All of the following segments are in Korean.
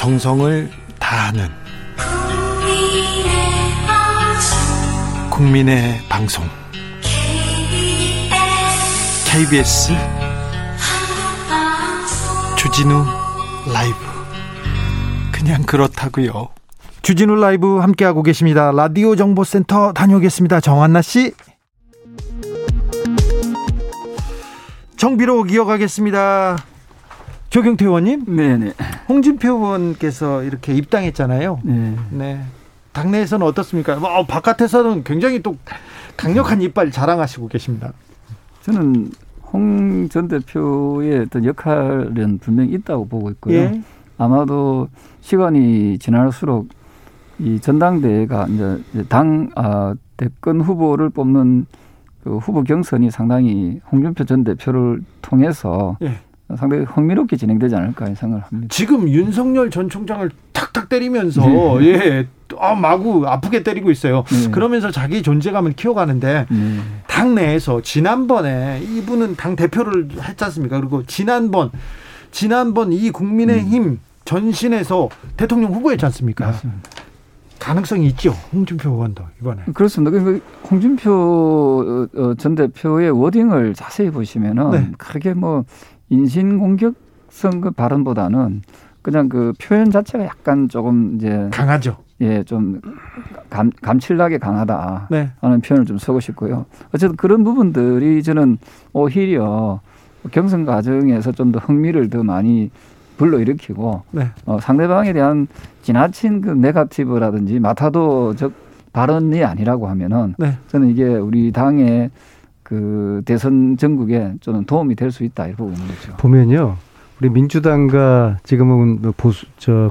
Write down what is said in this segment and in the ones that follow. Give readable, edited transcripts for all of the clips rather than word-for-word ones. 정성을 다하는 국민의 방송 KBS 주진우 라이브, 그냥 그렇다고요. 주진우 라이브 함께하고 계십니다. 라디오 정보센터 다녀오겠습니다. 정한나 씨. 정비로 이어가겠습니다. 조경태 의원님, 네네. 홍준표 의원께서 이렇게 입당했잖아요. 네. 네. 당내에서는 어떻습니까? 바깥에서는 굉장히 또 강력한 이빨 자랑하시고 계십니다. 저는 홍 전 대표의 어떤 역할은 분명히 있다고 보고 있고요. 예. 아마도 시간이 지날수록 이 전당대회가 이제 대권 후보를 뽑는 그 후보 경선이 상당히 홍준표 전 대표를 통해서 예. 상당히 흥미롭게 진행되지 않을까 생각을 합니다. 지금 윤석열 전 총장을 탁탁 때리면서 예, 마구 아프게 때리고 있어요. 예. 그러면서 자기 존재감을 키워가는데 예. 당 내에서 지난번에 이분은 당 대표를 했지 않습니까? 그리고 지난번 이 국민의힘 전신에서 대통령 후보였지 않습니까? 맞습니다. 가능성이 있죠. 홍준표 의원도 이번에. 그렇습니다. 홍준표 전 대표의 워딩을 자세히 보시면은 네. 크게 뭐 인신공격성 그 발언보다는 그냥 그 표현 자체가 약간 조금 이제 강하죠. 예, 좀 감칠나게 강하다 네. 하는 표현을 좀 쓰고 싶고요. 어쨌든 그런 부분들이 저는 오히려 경선 과정에서 좀 더 흥미를 더 많이 불러일으키고 네. 상대방에 대한 지나친 그 네거티브라든지 마타도적 발언이 아니라고 하면은 네. 저는 이게 우리 당의 그 대선 전국에 저는 도움이 될 수 있다 이렇게 보는 거죠. 보면요, 우리 민주당과 지금은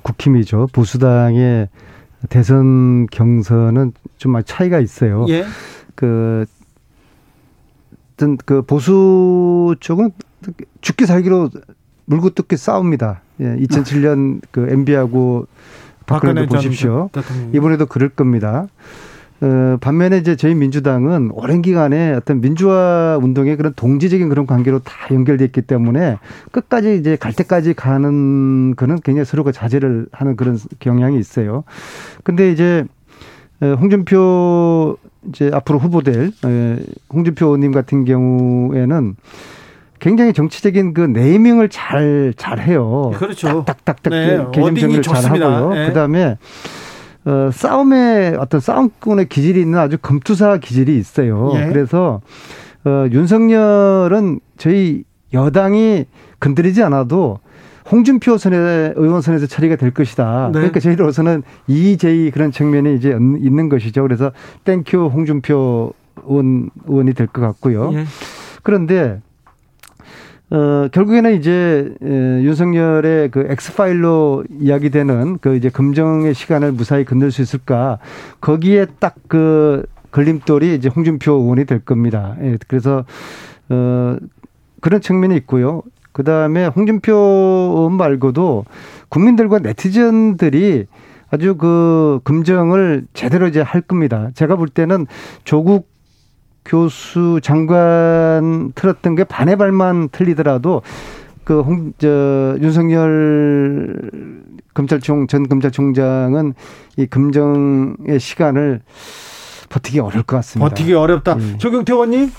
국힘이죠, 보수당의 대선 경선은 좀 많이 차이가 있어요. 예. 그 보수 쪽은 죽기 살기로 물고 뜯기 싸웁니다. 예, 2007년 그 MB하고 박근혜도 보십시오. 이번에도 그럴 겁니다. 반면에 이제 저희 민주당은 오랜 기간에 어떤 민주화 운동의 그런 동지적인 그런 관계로 다 연결되어 있기 때문에 끝까지 이제 갈 때까지 가는 거는 굉장히 서로가 자제를 하는 그런 경향이 있어요. 근데 이제 홍준표 이제 앞으로 후보될 홍준표 의원님 같은 경우에는 굉장히 정치적인 그 네이밍을 잘 해요. 그렇죠. 딱딱딱 네. 개념 정리를 잘 하고요. 네. 그다음에 싸움의 어떤 싸움꾼의 기질이 있는 아주 금투사 기질이 있어요. 예. 그래서 윤석열은 저희 여당이 건드리지 않아도 홍준표 의원선에서 처리가 될 것이다. 네. 그러니까 저희로서는 EJ 그런 측면이 이제 있는 것이죠. 그래서 땡큐 홍준표 의원이 될 것 같고요. 예. 그런데 결국에는 이제 윤석열의 그 엑스파일로 이야기되는 그 이제 검정의 시간을 무사히 건널 수 있을까, 거기에 딱 그 걸림돌이 이제 홍준표 의원이 될 겁니다. 예, 그래서 그런 측면이 있고요. 그 다음에 홍준표 의원 말고도 국민들과 네티즌들이 아주 그 검정을 제대로 이제 할 겁니다. 제가 볼 때는 조국 교수 장관 틀었던 게 반의 발만 틀리더라도 그 윤석열 전 검찰총장은 이 검정의 시간을 버티기 어려울 것 같습니다. 버티기 어렵다. 예. 조경태 의원님?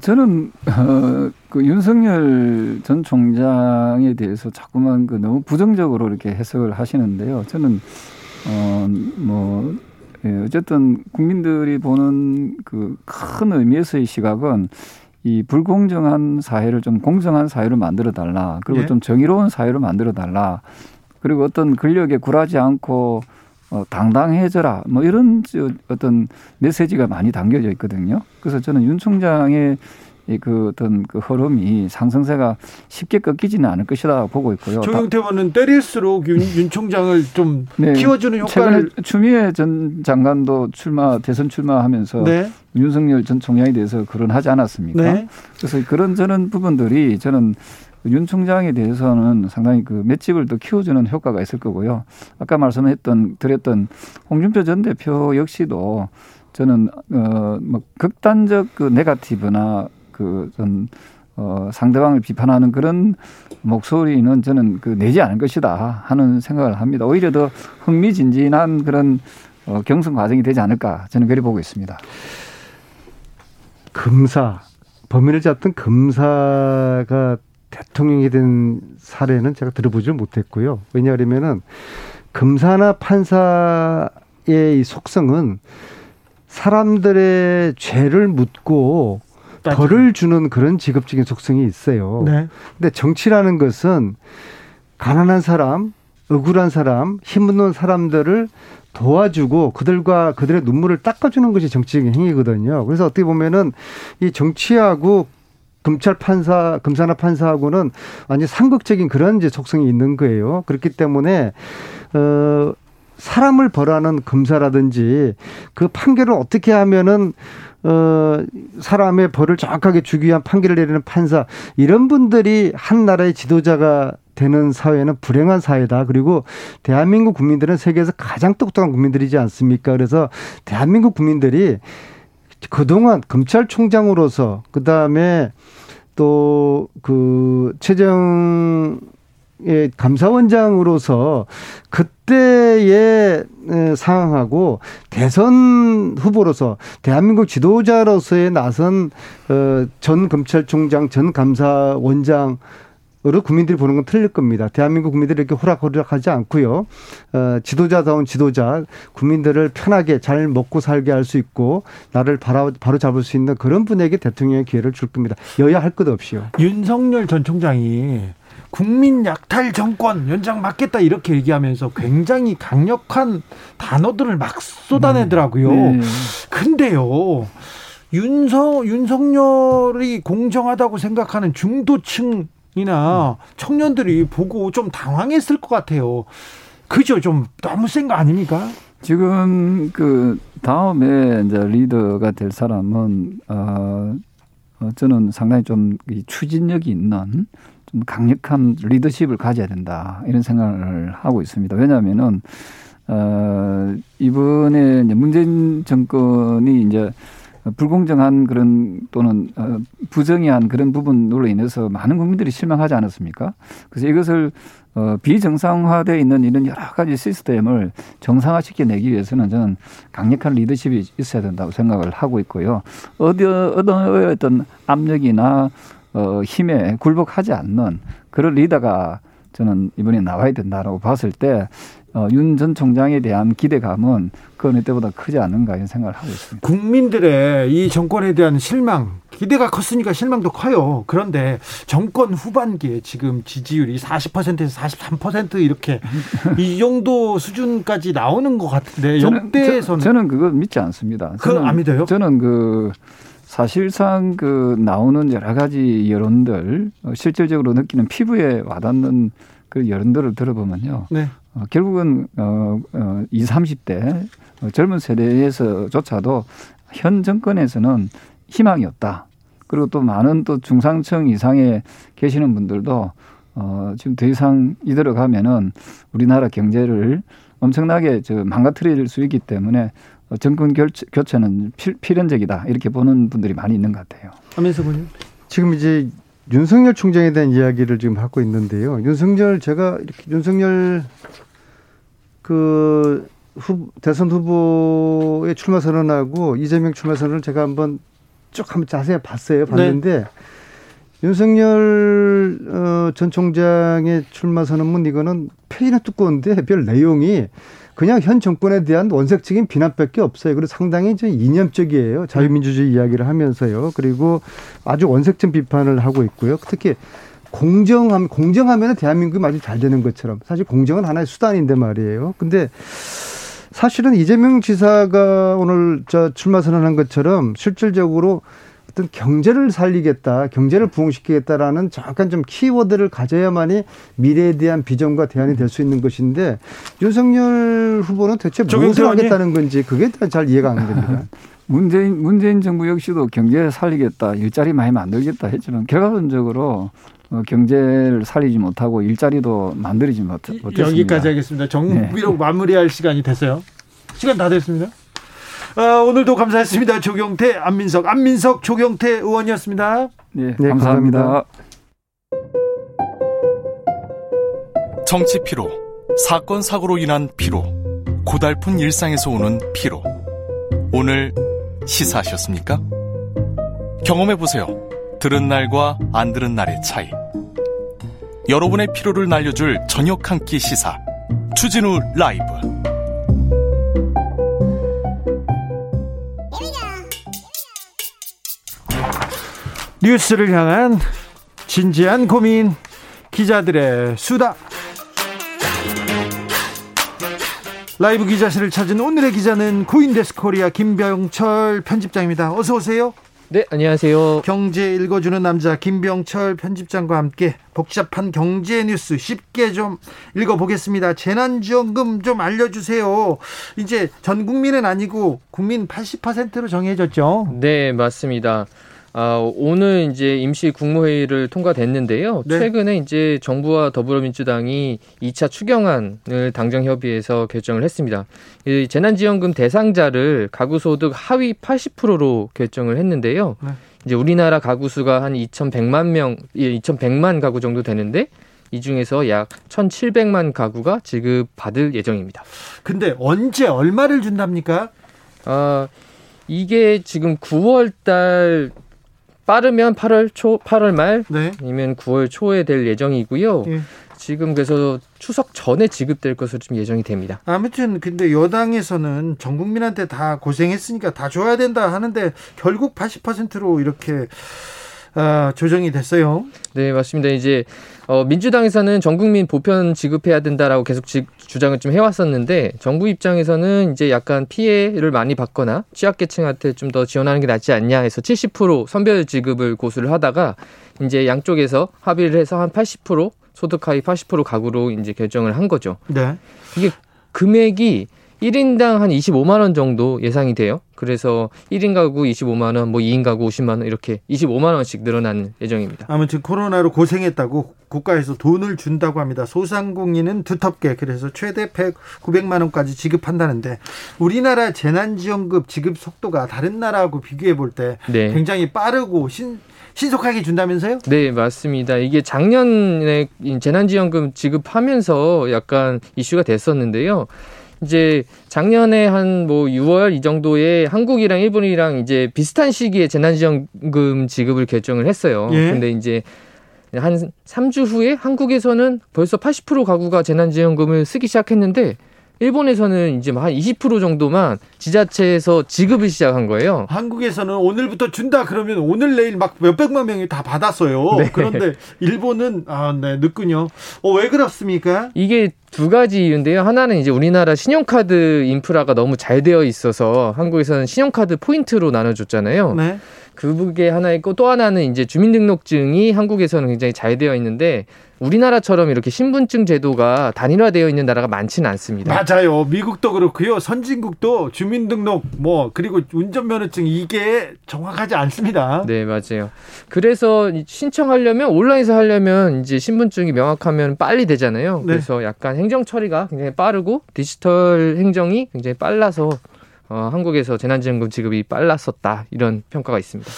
저는 그 윤석열 전 총장에 대해서 자꾸만 그 너무 부정적으로 이렇게 해석을 하시는데요. 저는 예, 어쨌든 국민들이 보는 그 큰 의미에서의 시각은 이 불공정한 사회를 좀 공정한 사회로 만들어 달라. 그리고 예. 좀 정의로운 사회로 만들어 달라. 그리고 어떤 권력에 굴하지 않고 당당해져라. 뭐 이런 어떤 메시지가 많이 담겨져 있거든요. 그래서 저는 윤 총장의 그 어떤 그 흐름이 상승세가 쉽게 꺾이지는 않을 것이다 보고 있고요. 조경태 의원은 때릴수록 윤 총장을 좀 네, 키워주는 효과를. 추미애 전 장관도 대선 출마하면서 네. 윤석열 전 총장에 대해서 거론하지 않았습니까? 네. 그래서 저런 부분들이 저는 윤 총장에 대해서는 상당히 그 맷집을 또 키워주는 효과가 있을 거고요. 아까 드렸던 홍준표 전 대표 역시도 저는 극단적 그 네거티브나 그 상대방을 비판하는 그런 목소리는 저는 그 내지 않을 것이다 하는 생각을 합니다. 오히려 더 흥미진진한 그런 경선 과정이 되지 않을까 저는 그리 보고 있습니다. 검사, 범인을 잡던 검사가 대통령이 된 사례는 제가 들어보질 못했고요. 왜냐하면은 검사나 판사의 이 속성은 사람들의 죄를 묻고 벌을 주는 그런 직업적인 속성이 있어요. 네. 근데 정치라는 것은 가난한 사람, 억울한 사람, 힘없는 사람들을 도와주고 그들과 그들의 눈물을 닦아주는 것이 정치적인 행위거든요. 그래서 어떻게 보면은 이 정치하고 검찰 판사, 검사나 판사하고는 완전 상극적인 그런 이제 속성이 있는 거예요. 그렇기 때문에 사람을 벌하는 검사라든지 그 판결을 어떻게 하면은 사람의 벌을 정확하게 주기 위한 판결을 내리는 판사, 이런 분들이 한 나라의 지도자가 되는 사회는 불행한 사회다. 그리고 대한민국 국민들은 세계에서 가장 똑똑한 국민들이지 않습니까? 그래서 대한민국 국민들이 그동안 검찰총장으로서 그다음에 또 그 최재형 감사원장으로서 그때의 상황하고 대선 후보로서 대한민국 지도자로서의 나선 전 검찰총장, 전 감사원장 으로 국민들이 보는 건 틀릴 겁니다. 대한민국 국민들이 이렇게 호락호락하지 않고요. 지도자다운 지도자, 국민들을 편하게 잘 먹고 살게 할 수 있고 나를 바로 잡을 수 있는 그런 분에게 대통령의 기회를 줄 겁니다. 여야 할 것 없이요. 윤석열 전 총장이 국민 약탈 정권 연장 맞겠다 이렇게 얘기하면서 굉장히 강력한 단어들을 막 쏟아내더라고요. 근데요. 윤석열이 공정하다고 생각하는 중도층 이나 청년들이 보고 좀 당황했을 것 같아요. 그죠? 좀 너무 센 거 아닙니까? 지금 그 다음에 이제 리더가 될 사람은 저는 상당히 좀 추진력이 있는 좀 강력한 리더십을 가져야 된다 이런 생각을 하고 있습니다. 왜냐하면은 이번에 이제 문재인 정권이 이제 불공정한 그런 또는 부정의한 그런 부분으로 인해서 많은 국민들이 실망하지 않았습니까? 그래서 이것을 비정상화되어 있는 이런 여러 가지 시스템을 정상화시켜내기 위해서는 저는 강력한 리더십이 있어야 된다고 생각을 하고 있고요. 어떤 압력이나 힘에 굴복하지 않는 그런 리더가 저는 이번에 나와야 된다라고 봤을 때 윤 전 총장에 대한 기대감은 그 어느 때보다 크지 않은가 이런 생각을 하고 있습니다. 국민들의 이 정권에 대한 실망, 기대가 컸으니까 실망도 커요. 그런데 정권 후반기에 지금 지지율이 40%에서 43% 이렇게 이 정도 수준까지 나오는 것 같은데 역대에서는. 저는 그거 믿지 않습니다. 그건 안 믿어요? 저는 그 사실상 그 나오는 여러 가지 여론들, 실질적으로 느끼는 피부에 와닿는 그 여론들을 들어보면요. 네. 결국은 20, 30대 젊은 세대에서조차도 현 정권에서는 희망이 없다. 그리고 또 많은 또 중상층 이상에 계시는 분들도 지금 더 이상 이대로 가면은 우리나라 경제를 엄청나게 망가뜨릴 수 있기 때문에 정권 교체는 필연적이다. 이렇게 보는 분들이 많이 있는 것 같아요. 하면서 군요. 지금 이제 윤석열 총장에 대한 이야기를 지금 하고 있는데요. 윤석열 그 대선 후보의 출마 선언하고 이재명 출마 선언을 제가 한번 자세히 봤는데 네. 윤석열 전 총장의 출마 선언문 이거는 페이지는 두꺼운데 별 내용이 그냥 현 정권에 대한 원색적인 비난밖에 없어요. 그리고 상당히 좀 이념적이에요. 자유민주주의 이야기를 하면서요. 그리고 아주 원색적 비판을 하고 있고요. 특히 공정하면 대한민국이 아주 잘 되는 것처럼. 사실 공정은 하나의 수단인데 말이에요. 근데 사실은 이재명 지사가 오늘 출마 선언한 것처럼 실질적으로 어떤 경제를 살리겠다, 경제를 부흥시키겠다라는 약간 좀 키워드를 가져야만이 미래에 대한 비전과 대안이 될 수 있는 것인데 윤석열 후보는 대체 무엇을 하겠다는 건지 그게 잘 이해가 안 됩니다. 문재인 정부 역시도 경제 살리겠다, 일자리 많이 만들겠다 했지만 결과론적으로 경제를 살리지 못하고 일자리도 만들지 못했습니다. 여기까지 하겠습니다. 정비록 마무리할 시간이 됐어요. 시간 다 됐습니다. 오늘도 감사했습니다. 조경태, 안민석, 조경태 의원이었습니다. 네, 네 감사합니다. 정치 피로, 사건 사고로 인한 피로, 고달픈 일상에서 오는 피로. 오늘 시사하셨습니까? 경험해보세요. 들은 날과 안 들은 날의 차이. 여러분의 피로를 날려줄 저녁 한 끼 시사 추진우 라이브. 뉴스를 향한 진지한 고민, 기자들의 수다. 라이브 기자실을 찾은 오늘의 기자는 코인데스크 코리아 김병철 편집장입니다. 어서 오세요. 네, 안녕하세요. 경제 읽어주는 남자 김병철 편집장과 함께 복잡한 경제 뉴스 쉽게 좀 읽어보겠습니다. 재난지원금 좀 알려주세요. 이제 전 국민은 아니고 국민 80%로 정해졌죠. 네, 맞습니다. 오늘 이제 임시 국무회의를 통과됐는데요. 네. 최근에 이제 정부와 더불어민주당이 2차 추경안을 당정협의에서 결정을 했습니다. 이 재난지원금 대상자를 가구소득 하위 80%로 결정을 했는데요. 네. 이제 우리나라 가구수가 한 2,100만 가구 정도 되는데 이 중에서 약 1,700만 가구가 지급받을 예정입니다. 근데 언제 얼마를 준답니까? 이게 지금 9월 달 빠르면 8월 말, 네. 아니면 9월 초에 될 예정이고요. 예. 지금 그래서 추석 전에 지급될 것으로 좀 예정이 됩니다. 아무튼 근데 여당에서는 전 국민한테 다 고생했으니까 다 줘야 된다 하는데 결국 80%로 이렇게 조정이 됐어요. 네, 맞습니다. 이제 민주당에서는 전 국민 보편 지급해야 된다라고 계속 주장을 좀 해왔었는데 정부 입장에서는 이제 약간 피해를 많이 받거나 취약계층한테 좀 더 지원하는 게 낫지 않냐 해서 70% 선별 지급을 고수를 하다가 이제 양쪽에서 합의를 해서 한 80% 소득 하위 80% 가구로 이제 결정을 한 거죠. 네. 이게 금액이 1인당 한 25만 원 정도 예상이 돼요. 그래서 1인 가구 25만 원, 뭐 2인 가구 50만 원 이렇게 25만 원씩 늘어나는 예정입니다. 아무튼 코로나로 고생했다고 국가에서 돈을 준다고 합니다. 소상공인은 두텁게 그래서 최대 900만 원까지 지급한다는데 우리나라 재난지원금 지급 속도가 다른 나라하고 비교해 볼 때 네. 굉장히 빠르고 신속하게 준다면서요? 네, 맞습니다. 이게 작년에 재난지원금 지급하면서 약간 이슈가 됐었는데요. 이제 작년에 한 뭐 6월 이 정도에 한국이랑 일본이랑 이제 비슷한 시기에 재난지원금 지급을 결정을 했어요. 예? 근데 이제 한 3주 후에 한국에서는 벌써 80% 가구가 재난지원금을 쓰기 시작했는데 일본에서는 이제 한 20% 정도만 지자체에서 지급을 시작한 거예요. 한국에서는 오늘부터 준다 그러면 오늘 내일 막 몇백만 명이 다 받았어요. 네. 그런데 일본은 네, 늦군요. 왜 그렇습니까? 이게 두 가지 이유인데요. 하나는 이제 우리나라 신용카드 인프라가 너무 잘 되어 있어서 한국에서는 신용카드 포인트로 나눠줬잖아요. 네. 그게 하나 있고 또 하나는 이제 주민등록증이 한국에서는 굉장히 잘 되어 있는데 우리나라처럼 이렇게 신분증 제도가 단일화되어 있는 나라가 많지는 않습니다. 맞아요. 미국도 그렇고요. 선진국도 주민등록 그리고 운전면허증 이게 정확하지 않습니다. 네, 맞아요. 그래서 신청하려면 온라인에서 하려면 이제 신분증이 명확하면 빨리 되잖아요. 그래서 네. 약간 행정 처리가 굉장히 빠르고 디지털 행정이 굉장히 빨라서 한국에서 재난지원금 지급이 빨랐었다 이런 평가가 있습니다.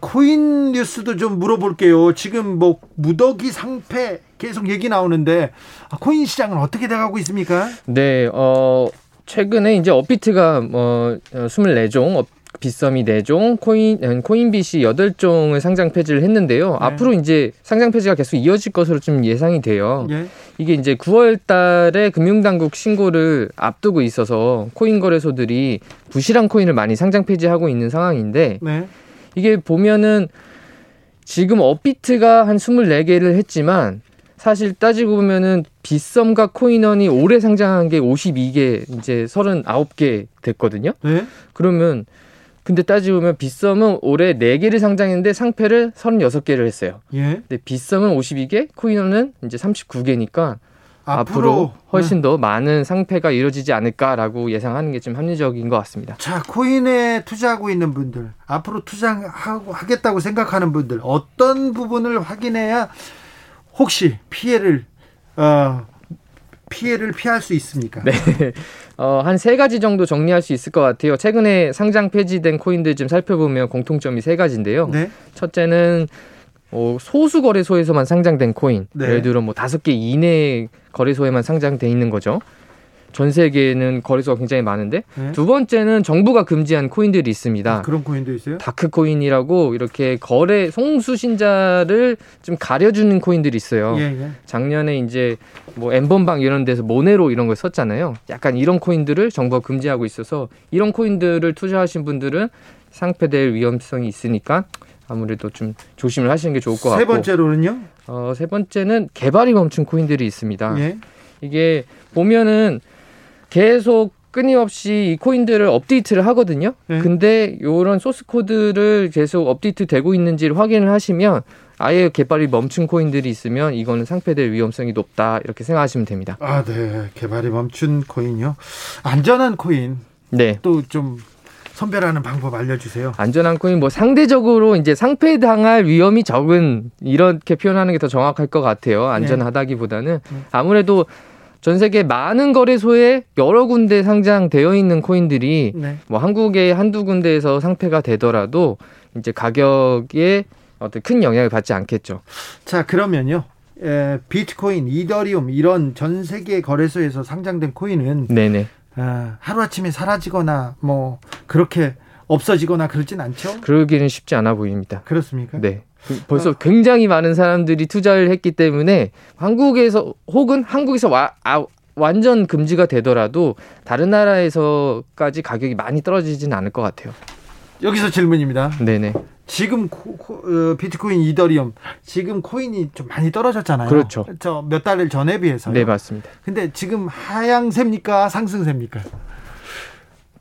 코인 뉴스도 좀 물어볼게요. 지금 무더기 상패 계속 얘기 나오는데 코인 시장은 어떻게 돼가고 있습니까? 네, 최근에 이제 업비트가 24종 빗썸이 4종, 코인빗이 8종을 상장 폐지를 했는데요. 네. 앞으로 이제 상장 폐지가 계속 이어질 것으로 좀 예상이 돼요. 네. 이게 이제 9월 달에 금융당국 신고를 앞두고 있어서 코인 거래소들이 부실한 코인을 많이 상장 폐지하고 있는 상황인데 네. 이게 보면은 지금 업비트가 한 24개를 했지만 사실 따지고 보면은 빗썸과 코인원이 올해 상장한 게 52개, 이제 39개 됐거든요. 네. 그러면 근데 따지고 보면 빗썸은 올해 4개를 상장했는데 상패를 36개를 했어요. 예. 근데 빗썸은 52개, 코인원은 이제 39개니까 앞으로 훨씬 더 많은 상패가 이루어지지 않을까라고 예상하는 게 좀 합리적인 것 같습니다. 자, 코인에 투자하고 있는 분들, 앞으로 투자하겠다고 생각하는 분들 어떤 부분을 확인해야 혹시 피해를 피해를 피할 수 있습니까? 네, 한 세 가지 정도 정리할 수 있을 것 같아요. 최근에 상장 폐지된 코인들 좀 살펴보면 공통점이 세 가지인데요. 네. 첫째는 소수 거래소에서만 상장된 코인. 네. 예를 들어 5개 이내 거래소에만 상장돼 있는 거죠. 전 세계에는 거래소가 굉장히 많은데. 네. 두 번째는 정부가 금지한 코인들이 있습니다. 아, 그런 코인도 있어요? 다크코인이라고 이렇게 거래 송수신자를 좀 가려주는 코인들이 있어요. 예, 예. 작년에 이제 엠번방 이런 데서 모네로 이런 걸 썼잖아요. 약간 이런 코인들을 정부가 금지하고 있어서 이런 코인들을 투자하신 분들은 상폐될 위험성이 있으니까 아무래도 좀 조심을 하시는 게 좋을 것 같고. 세 번째로는요? 세 번째는 개발이 멈춘 코인들이 있습니다. 예. 이게 보면은 계속 끊임없이 이 코인들을 업데이트를 하거든요. 네. 근데 이런 소스 코드를 계속 업데이트 되고 있는지를 확인을 하시면 아예 개발이 멈춘 코인들이 있으면 이거는 상폐될 위험성이 높다 이렇게 생각하시면 됩니다. 아, 네. 개발이 멈춘 코인이요. 안전한 코인. 네. 또 좀 선별하는 방법 알려주세요. 안전한 코인 상대적으로 이제 상폐당할 위험이 적은 이렇게 표현하는 게 더 정확할 것 같아요. 안전하다기보다는. 네. 아무래도 전 세계 많은 거래소에 여러 군데 상장되어 있는 코인들이. 네. 한국의 한두 군데에서 상폐가 되더라도 이제 가격에 어떤 큰 영향을 받지 않겠죠. 자, 그러면요. 비트코인, 이더리움 이런 전 세계 거래소에서 상장된 코인은 네네. 하루아침에 사라지거나 그렇게 없어지거나 그러진 않죠? 그러기는 쉽지 않아 보입니다. 그렇습니까? 네. 벌써 굉장히 많은 사람들이 투자를 했기 때문에 한국에서 혹은 한국에서 완전 금지가 되더라도 다른 나라에서까지 가격이 많이 떨어지진 않을 것 같아요. 여기서 질문입니다. 네네. 지금 비트코인, 이더리움 지금 코인이 좀 많이 떨어졌잖아요. 그렇죠. 저 몇 달 전에 비해서요. 네, 맞습니다. 근데 지금 하향세입니까? 상승세입니까?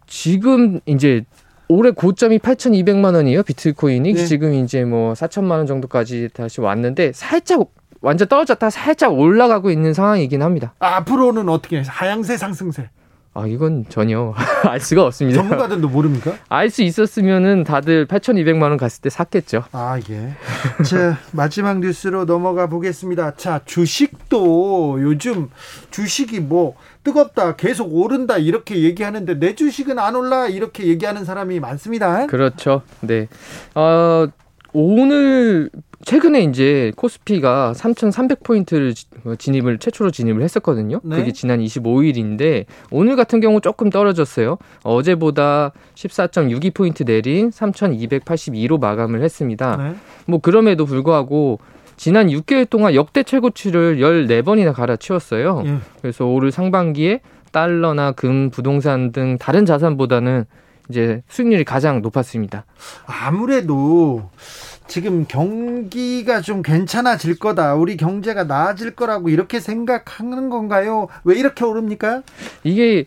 지금 이제 올해 고점이 8,200만 원이에요. 비트코인이. 네. 지금 이제 4천만 원 정도까지 다시 왔는데 살짝 완전 떨어졌다 살짝 올라가고 있는 상황이긴 합니다. 앞으로는 어떻게 해요? 하향세, 상승세? 이건 전혀 알 수가 없습니다. 전문가들도 모릅니까? 알 수 있었으면은 다들 8,200만 원 갔을 때 샀겠죠. 아, 예. 자, 마지막 뉴스로 넘어가 보겠습니다. 자, 주식도 요즘 주식이 뜨겁다, 계속 오른다 이렇게 얘기하는데 내 주식은 안 올라 이렇게 얘기하는 사람이 많습니다. 그렇죠. 네. 오늘 최근에 이제 코스피가 3,300포인트를 최초로 진입을 했었거든요. 네. 그게 지난 25일인데 오늘 같은 경우 조금 떨어졌어요. 어제보다 14.62포인트 내린 3,282로 마감을 했습니다. 네. 그럼에도 불구하고 지난 6개월 동안 역대 최고치를 14번이나 갈아치웠어요. 예. 그래서 올 상반기에 달러나 금, 부동산 등 다른 자산보다는 이제 수익률이 가장 높았습니다. 아무래도 지금 경기가 좀 괜찮아질 거다, 우리 경제가 나아질 거라고 이렇게 생각하는 건가요? 왜 이렇게 오릅니까? 이게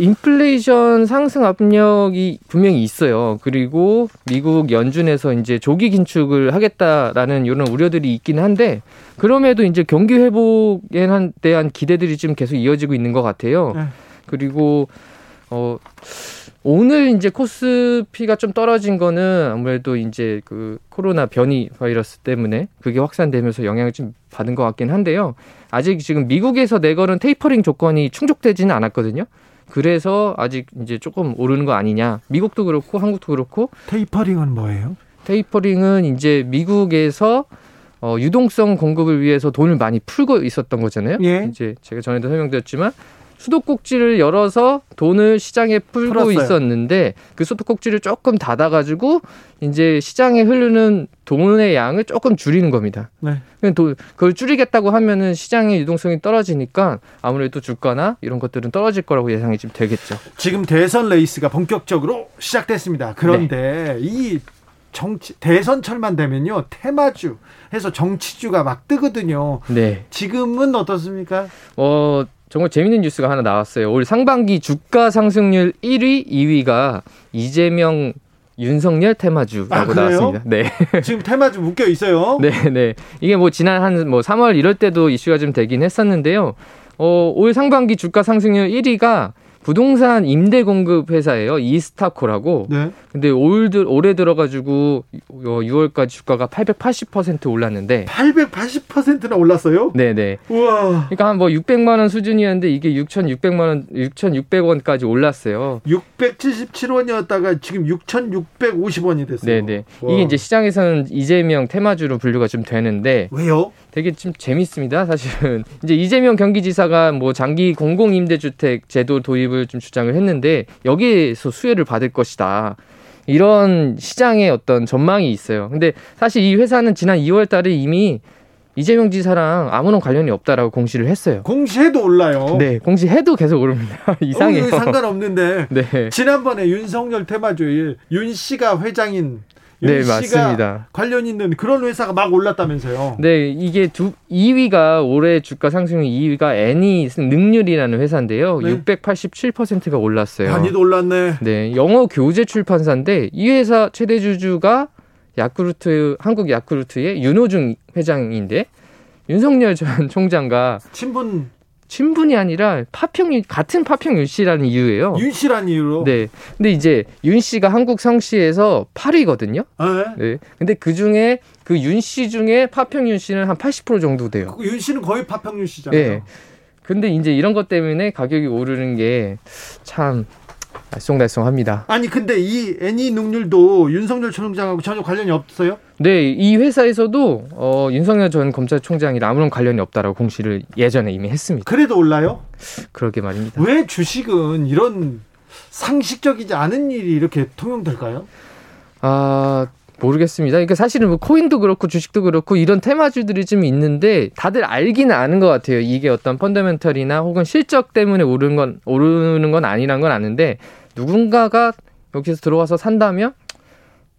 인플레이션 상승 압력이 분명히 있어요. 그리고 미국 연준에서 이제 조기 긴축을 하겠다라는 이런 우려들이 있긴 한데 그럼에도 이제 경기 회복에 대한 기대들이 지금 계속 이어지고 있는 것 같아요. 네. 그리고 오늘 이제 코스피가 좀 떨어진 거는 아무래도 이제 그 코로나 변이 바이러스 때문에 그게 확산되면서 영향을 좀 받은 것 같긴 한데요. 아직 지금 미국에서 내걸은 테이퍼링 조건이 충족되지는 않았거든요. 그래서 아직 이제 조금 오르는 거 아니냐. 미국도 그렇고 한국도 그렇고. 테이퍼링은 뭐예요? 테이퍼링은 이제 미국에서 유동성 공급을 위해서 돈을 많이 풀고 있었던 거잖아요. 예. 이제 제가 전에도 설명드렸지만. 수도꼭지를 열어서 돈을 시장에 풀고 풀었어요. 있었는데 그 수도꼭지를 조금 닫아가지고 이제 시장에 흐르는 돈의 양을 조금 줄이는 겁니다. 네. 그걸 줄이겠다고 하면은 시장의 유동성이 떨어지니까 아무래도 주가나 이런 것들은 떨어질 거라고 예상이 지금 되겠죠. 지금 대선 레이스가 본격적으로 시작됐습니다. 그런데 네. 이 대선철만 되면요 테마주 해서 정치주가 막 뜨거든요. 네. 지금은 어떻습니까? 정말 재밌는 뉴스가 하나 나왔어요. 올 상반기 주가 상승률 1위, 2위가 이재명, 윤석열 테마주라고 나왔습니다. 네. 지금 테마주 묶여 있어요. 네, 네. 이게 지난 한 3월 이럴 때도 이슈가 좀 되긴 했었는데요. 올 상반기 주가 상승률 1위가 부동산 임대 공급 회사예요. 이스타코라고. 네. 근데 올해 들어가지고 6월까지 주가가 880% 올랐는데. 880%나 올랐어요? 네네. 우와. 그러니까 한 뭐 600만 원 수준이었는데 이게 6,600원까지 올랐어요. 677원이었다가 지금 6,650원이 됐어요. 네네. 우와. 이게 이제 시장에서는 이재명 테마주로 분류가 좀 되는데. 왜요? 되게 좀 재밌습니다, 사실은. 이제 이재명 경기지사가 뭐 장기 공공임대주택 제도 도입을 좀 주장을 했는데 여기에서 수혜를 받을 것이다. 이런 시장의 어떤 전망이 있어요. 근데 사실 이 회사는 지난 2월 달에 이미 이재명 지사랑 아무런 관련이 없다라고 공시를 했어요. 공시해도 올라요. 네, 공시해도 계속 오릅니다. 이상해요. 상관없는데. 네. 지난번에 윤석열 테마주에 윤 씨가 회장인 네, 맞습니다. 관련 있는 그런 회사가 막 올랐다면서요. 네, 이게 2위가 올해 주가 상승률 2위가 애니 능률이라는 회사인데요. 네. 687%가 올랐어요. 많이도 올랐네. 네, 영어 교재 출판사인데 이 회사 최대 주주가 야쿠르트 한국 야쿠르트의 윤호중 회장인데 윤석열 전 총장과 친분이 아니라 같은 파평 윤 씨라는 이유예요. 윤 씨라는 이유로? 네. 근데 이제 윤 씨가 한국 성씨에서 8위거든요. 아, 네. 네. 근데 그중에 그 윤 씨 중에 파평 윤 씨는 한 80% 정도 돼요. 그 윤 씨는 거의 파평 윤 씨잖아요. 네. 근데 이제 이런 것 때문에 가격이 오르는 게 참 알쏭달쏭합니다. 아니 근데 이 애니 능률도 윤석열 총장하고 전혀 관련이 없어요? 네, 이 회사에서도 윤석열 전 검찰총장이랑 아무런 관련이 없다라고 공시를 예전에 이미 했습니다. 그래도 올라요? 그러게 말입니다. 왜 주식은 이런 상식적이지 않은 일이 이렇게 통용될까요? 아, 모르겠습니다. 그러니까 사실은 뭐 코인도 그렇고 주식도 그렇고 이런 테마주들이 좀 있는데 다들 알기는 아는 것 같아요. 이게 어떤 펀더멘털이나 혹은 실적 때문에 오르는 건 아니란 건 아는데 누군가가 여기서 들어와서 산다면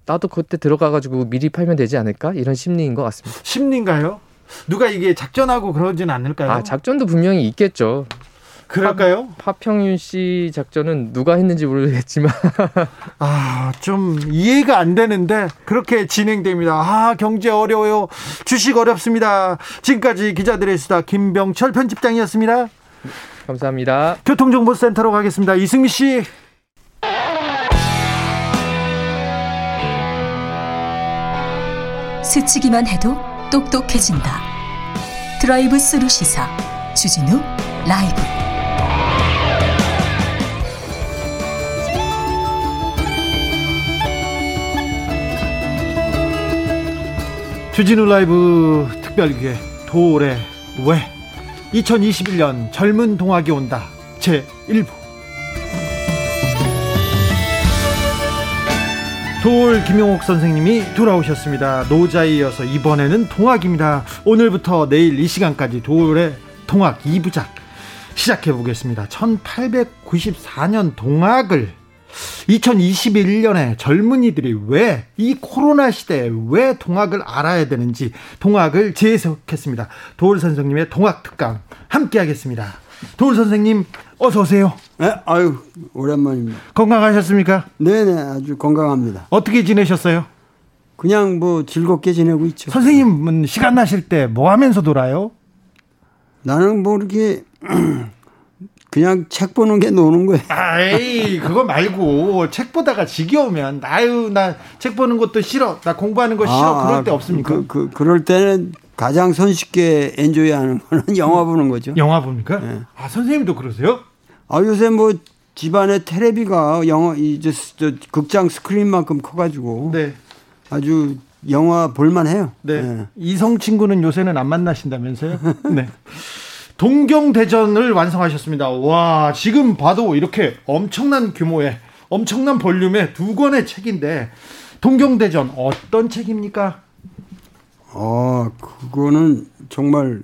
나도 그때 들어가가지고 미리 팔면 되지 않을까? 이런 심리인 것 같습니다. 심리인가요? 누가 이게 작전하고 그러진 않을까요? 아, 작전도 분명히 있겠죠. 그럴까요? 파평윤 씨 작전은 누가 했는지 모르겠지만 아, 좀 이해가 안 되는데 그렇게 진행됩니다. 아, 경제 어려워요. 주식 어렵습니다. 지금까지 기자들의 수다 김병철 편집장이었습니다. 감사합니다. 교통정보센터로 가겠습니다. 이승미 씨. 스치기만 해도 똑똑해진다. 드라이브 스루 시사 주진우 라이브. 주진우 라이브 특별기획 도올의 왜 2021년 젊은 동학이 온다 제1부. 도올 김용옥 선생님이 돌아오셨습니다. 노자에 이어서 이번에는 동학입니다. 오늘부터 내일 이 시간까지 도올의 동학 2부작 시작해보겠습니다. 1894년 동학을 2021년에 젊은이들이 왜 이 코로나 시대에 왜 동학을 알아야 되는지 동학을 재해석했습니다. 도올 선생님의 동학 특강 함께하겠습니다. 도올 선생님 어서 오세요. 네, 아유 오랜만입니다. 건강하셨습니까? 네네, 아주 건강합니다. 어떻게 지내셨어요? 그냥 뭐 즐겁게 지내고 있죠. 선생님은 시간 나실 때 뭐 하면서 놀아요? 나는 뭐 이렇게 그냥 책 보는 게 노는 거예요. 아이, 그거 말고 책 보다가 지겨우면 아유 나 책 보는 것도 싫어, 나 공부하는 거 싫어, 그럴 때 없습니까? 그럴 때는 가장 손쉽게 엔조이하는 거는 영화 보는 거죠. 영화 봅니까? 네. 아, 선생님도 그러세요? 아, 요새 뭐 집안에 텔레비가 영화 이제 극장 스크린만큼 커가지고 네. 아주 영화 볼만해요. 네. 네. 이성 친구는 요새는 안 만나신다면서요? 네. 동경대전을 완성하셨습니다. 와, 지금 봐도 이렇게 엄청난 규모의 엄청난 볼륨의 두 권의 책인데 동경대전 어떤 책입니까? 아, 그거는 정말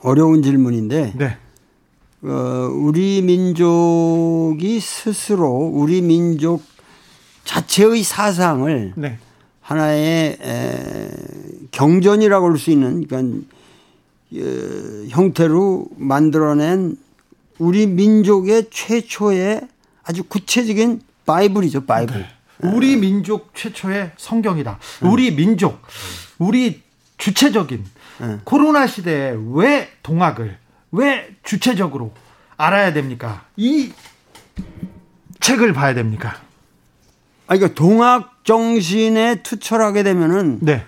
어려운 질문인데 네. 우리 민족이 스스로 우리 민족 자체의 사상을 네. 하나의 경전이라고 할 수 있는 그러니까 형태로 만들어낸 우리 민족의 최초의 아주 구체적인 바이블이죠. 바이블. 네. 우리 민족 최초의 성경이다. 우리 민족, 우리 주체적인 코로나 시대에 왜 동학을 왜 주체적으로 알아야 됩니까? 이 책을 봐야 됩니까? 아, 그러니까 동학 정신에 투철하게 되면은 네.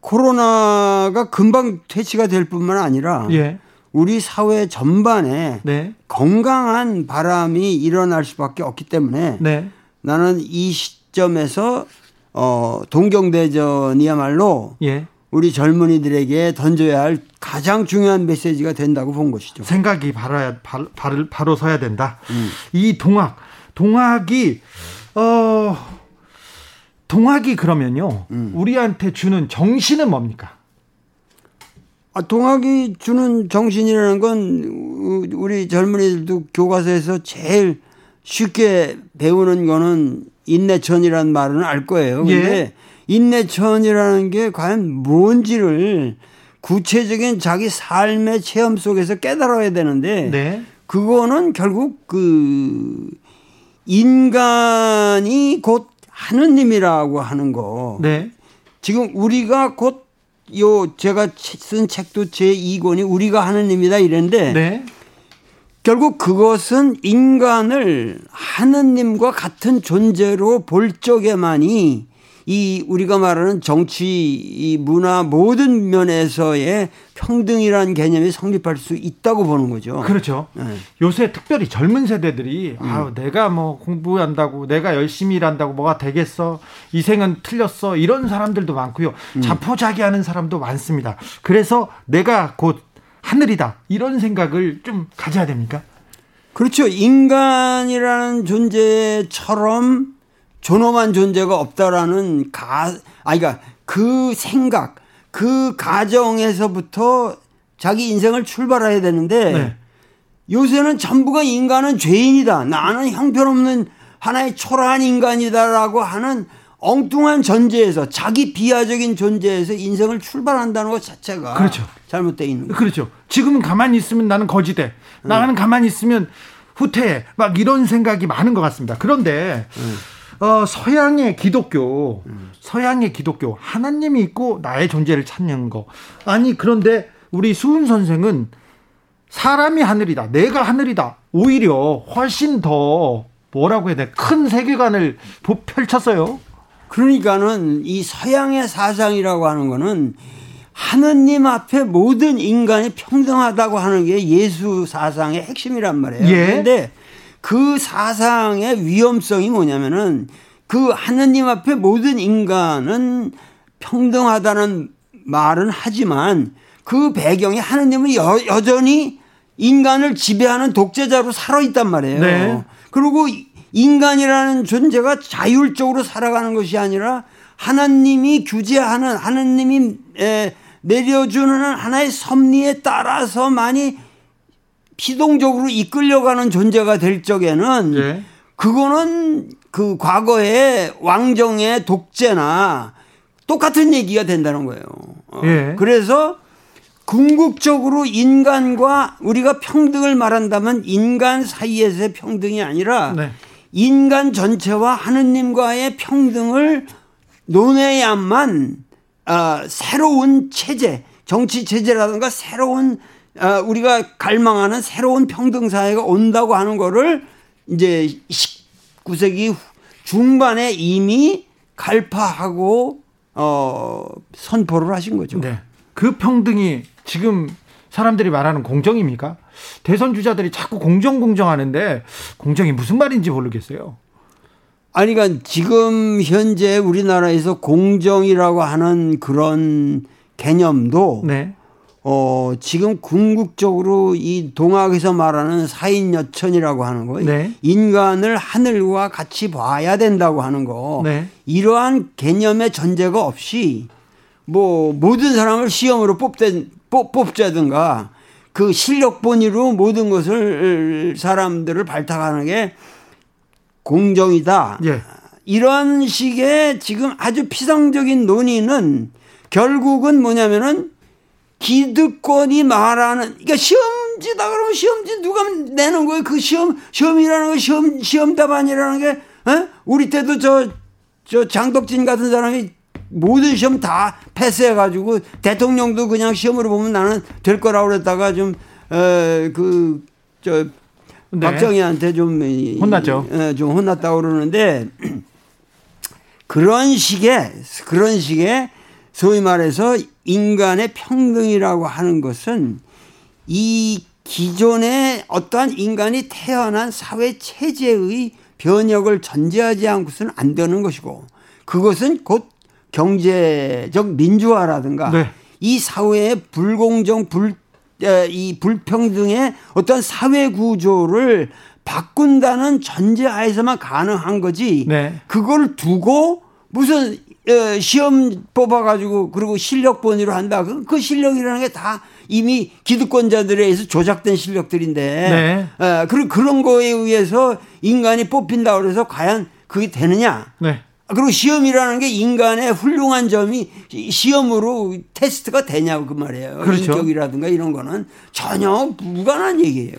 코로나가 금방 퇴치가 될 뿐만 아니라 예. 우리 사회 전반에 네. 건강한 바람이 일어날 수밖에 없기 때문에 네. 나는 이 시점에서 동경대전이야말로 예. 우리 젊은이들에게 던져야 할 가장 중요한 메시지가 된다고 본 것이죠. 생각이 바로 서야 된다. 이 동학이 그러면요. 우리한테 주는 정신은 뭡니까? 아, 동학이 주는 정신이라는 건 우리 젊은이들도 교과서에서 제일 쉽게 배우는 거는 인내천이라는 말은 알 거예요. 그런데 예. 인내천이라는 게 과연 뭔지를 구체적인 자기 삶의 체험 속에서 깨달아야 되는데 네. 그거는 결국 그 인간이 곧 하느님이라고 하는 거. 네. 지금 우리가 곧 요 제가 쓴 책도 제2권이 우리가 하느님이다 이랬는데 네. 결국 그것은 인간을 하느님과 같은 존재로 볼 적에만이 이 우리가 말하는 정치, 이 문화 모든 면에서의 평등이라는 개념이 성립할 수 있다고 보는 거죠. 그렇죠. 네. 요새 특별히 젊은 세대들이 아, 내가 뭐 공부한다고 내가 열심히 일한다고 뭐가 되겠어. 이생은 틀렸어. 이런 사람들도 많고요. 자포자기하는 사람도 많습니다. 그래서 내가 곧 하늘이다. 이런 생각을 좀 가져야 됩니까? 그렇죠. 인간이라는 존재처럼 존엄한 존재가 없다라는 그러니까 그 생각, 그 가정에서부터 자기 인생을 출발해야 되는데 네. 요새는 전부가 인간은 죄인이다. 나는 형편없는 하나의 초라한 인간이다라고 하는 엉뚱한 전제에서 자기 비하적인 존재에서 인생을 출발한다는 것 자체가 그렇죠. 잘못되어 있는 거죠. 그렇죠. 지금은 가만히 있으면 나는 거지돼. 나는 가만히 있으면 후퇴해. 막 이런 생각이 많은 것 같습니다. 그런데 서양의 기독교 하나님이 있고 나의 존재를 찾는 거. 아니 그런데 우리 수운 선생은 사람이 하늘이다, 내가 하늘이다, 오히려 훨씬 더 뭐라고 해야 돼, 큰 세계관을 펼쳤어요. 그러니까는 이 서양의 사상이라고 하는 거는 하느님 앞에 모든 인간이 평등하다고 하는 게 예수 사상의 핵심이란 말이에요. 그런데 예? 그 사상의 위험성이 뭐냐면은 그 하느님 앞에 모든 인간은 평등하다는 말은 하지만 그 배경에 하느님은 여전히 인간을 지배하는 독재자로 살아있단 말이에요. 네. 그리고 인간이라는 존재가 자율적으로 살아가는 것이 아니라 하나님이 규제하는, 하나님이 내려주는 하나의 섭리에 따라서 많이 시동적으로 이끌려가는 존재가 될 적에는 예. 그거는 그 과거의 왕정의 독재나 똑같은 얘기가 된다는 거예요. 예. 그래서 궁극적으로 인간과 우리가 평등을 말한다면 인간 사이에서의 평등이 아니라 네. 인간 전체와 하느님과의 평등을 논해야만 새로운 체제, 정치 체제라든가 새로운 우리가 갈망하는 새로운 평등사회가 온다고 하는 거를 이제 19세기 중반에 이미 갈파하고 선포를 하신 거죠. 네. 그 평등이 지금 사람들이 말하는 공정입니까? 대선 주자들이 자꾸 공정하는데 공정이 무슨 말인지 모르겠어요. 아니 그러니까 지금 현재 우리나라에서 공정이라고 하는 그런 개념도 네. 지금 궁극적으로 이 동학에서 말하는 사인여천이라고 하는 거, 네. 인간을 하늘과 같이 봐야 된다고 하는 거, 네. 이러한 개념의 전제가 없이 뭐 모든 사람을 시험으로 뽑자든가 그 실력 본위로 모든 것을 사람들을 발탁하는 게 공정이다. 네. 이런 식의 지금 아주 피상적인 논의는 결국은 뭐냐면은 기득권이 말하는, 그러니까 시험지다 그러면 시험지 누가 내는 거예요? 그 시험이라는 거, 시험답안이라는 게, 어? 우리 때도 저 장덕진 같은 사람이 모든 시험 다 패스해가지고 대통령도 그냥 시험으로 보면 나는 될 거라고 그랬다가 좀, 네. 박정희한테 좀 혼났죠. 예, 좀 혼났다고 그러는데 그런 식의 소위 말해서 인간의 평등이라고 하는 것은 이 기존의 어떠한 인간이 태어난 사회 체제의 변혁을 전제하지 않고서는 안 되는 것이고 그것은 곧 경제적 민주화라든가 네. 이 사회의 불공정, 이 불평등의 어떤 사회 구조를 바꾼다는 전제하에서만 가능한 거지 네. 그걸 두고 무슨 시험 뽑아가지고 그리고 실력 본위로 한다. 그 실력이라는 게 다 이미 기득권자들에 의해서 조작된 실력들인데 네. 그리고 그런 거에 의해서 인간이 뽑힌다고 해서 과연 그게 되느냐. 네. 그리고 시험이라는 게 인간의 훌륭한 점이 시험으로 테스트가 되냐고 그 말이에요. 그렇죠. 인격이라든가 이런 거는 전혀 무관한 얘기예요.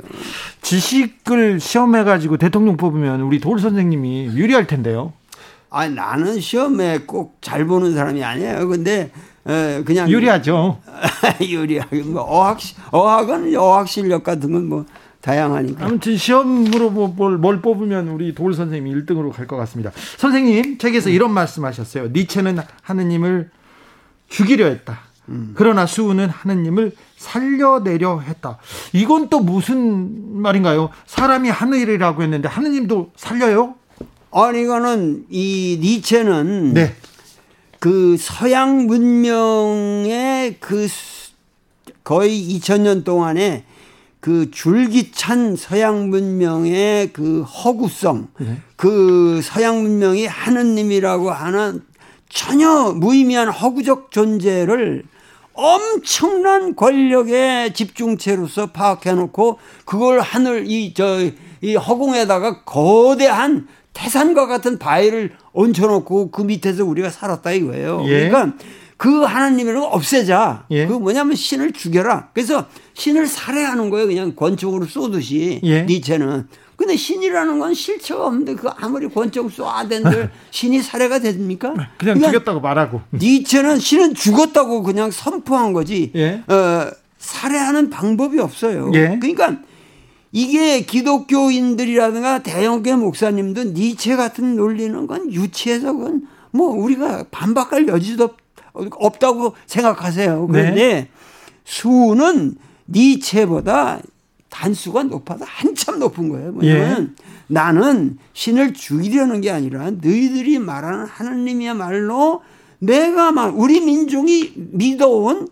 지식을 시험해가지고 대통령 뽑으면 우리 도올 선생님이 유리할 텐데요. 아 나는 시험에 꼭 잘 보는 사람이 아니에요. 근데 그냥 유리하죠. 유리하게 뭐 어학은 어학 실력 같은 건 뭐. 다양하니까. 아무튼 시험으로 뭘 뽑으면 우리 도올 선생님이 1등으로 갈 것 같습니다. 선생님 책에서 이런 말씀하셨어요. 니체는 하느님을 죽이려 했다. 그러나 수운은 하느님을 살려내려 했다. 이건 또 무슨 말인가요? 사람이 하늘이라고 했는데 하느님도 살려요? 아니 이거는 이 니체는 네. 그 서양 문명의 그 거의 2000년 동안에 그 줄기찬 서양 문명의 그 허구성, 네. 그 서양 문명이 하느님이라고 하는 전혀 무의미한 허구적 존재를 엄청난 권력의 집중체로서 파악해놓고 그걸 하늘 이 허공에다가 거대한 태산과 같은 바위를 얹혀놓고 그 밑에서 우리가 살았다 이거예요. 예. 그러니까. 그 하나님을 없애자. 예. 그 뭐냐면 신을 죽여라. 그래서 신을 살해하는 거예요. 그냥 권총으로 쏘듯이 예. 니체는. 근데 신이라는 건 실체가 없는데 그 아무리 권총 쏴댄들 신이 살해가 됩니까? 그냥 죽였다고 말하고. 니체는 신은 죽었다고 그냥 선포한 거지. 예. 살해하는 방법이 없어요. 예. 그러니까 이게 기독교인들이라든가 대형교회 목사님도 니체 같은 논리는 건 유치해서 그건 뭐 우리가 반박할 여지도 없다고 생각하세요. 그런데 네. 수는 니체보다 단수가 높아서 한참 높은 거예요. 뭐냐면 예. 나는 신을 죽이려는 게 아니라 너희들이 말하는 하느님이야말로 내가 우리 민족이 믿어온